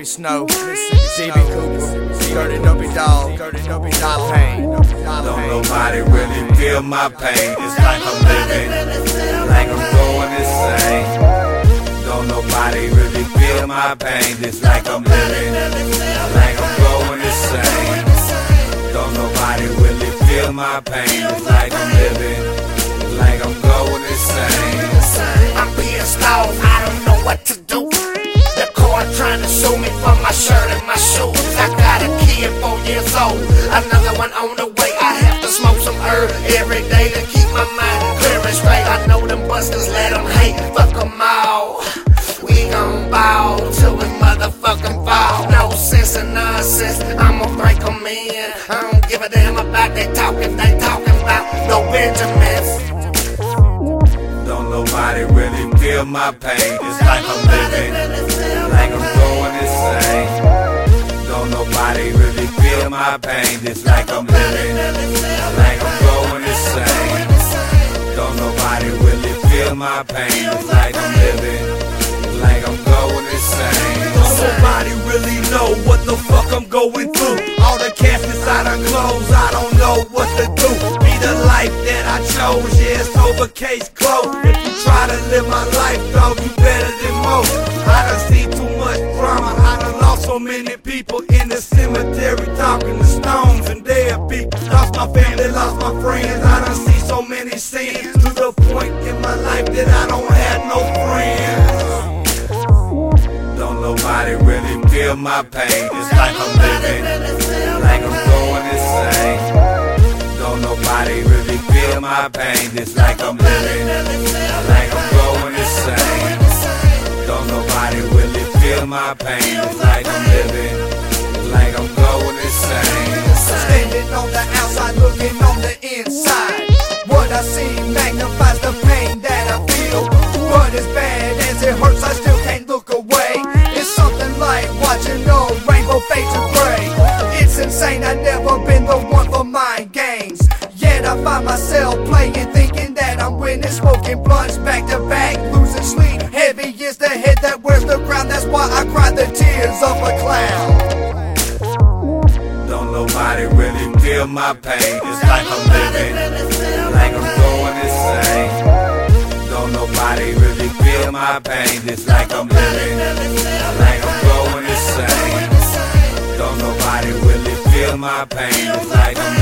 Mississippi snow. D.B. Cooper, Dirty Dopey Dogg, my pain. Don't nobody really feel my pain. It's like I'm living, like I'm going insane. Don't nobody really feel my pain. It's like I'm living, like I'm going insane. Don't nobody really feel my pain. It's like I'm living, like I'm going insane. I'm pissed off, I don't know what to do. The court trying to sue me for my shirt and my shoes. I got a kid 4 years old, another one on the way. I have to smoke some herb every day to keep my mind clear and straight. I know them busters, let them hate, fuck them all. We gon' ball till we motherfucking fall. No sense and nonsense, I'ma break them in. I don't give a damn about they talk if they talking about no Benjamins. Nobody really feel my pain. It's like I'm living, like I'm going insane. Don't nobody really feel my pain. It's like I'm living, like I'm going insane. Don't nobody really feel my pain. It's like I'm living, like I'm going insane. Don't nobody really know what the fuck I'm going through. All the cats inside our clothes, I don't know what to do. Be the life that I chose, yeah, it's over, case closed. Try to live my life, dog, you better than most. I done seen too much drama, I done lost so many people in the cemetery talking to stones and dead people. Lost my family, lost my friends, I done seen so many sins, to the point in my life that I don't have no friends. Don't nobody really feel my pain. It's like I'm living, like I'm going insane. Don't nobody really feel my pain. It's like I'm living, like I'm going insane. Don't nobody really feel my pain. It's like I'm living, like I'm going insane. Standing on the outside, looking on the inside. What I see magnifies the pain that I feel. But as bad as it hurts, I still can't look away. It's something like watching a rainbow fade to gray. It's insane, I've never been the one for mind games. Yet I find myself playing, thinking that I'm winning, smoking blunts back to back, losing sleep. Heavy is the head that wears the crown. That's why I cry the tears of a clown. Don't nobody really feel my pain. It's like I'm living, like I'm going insane. Don't nobody really feel my pain. It's like I'm living, like I'm going insane. Don't nobody really feel my pain. It's like I'm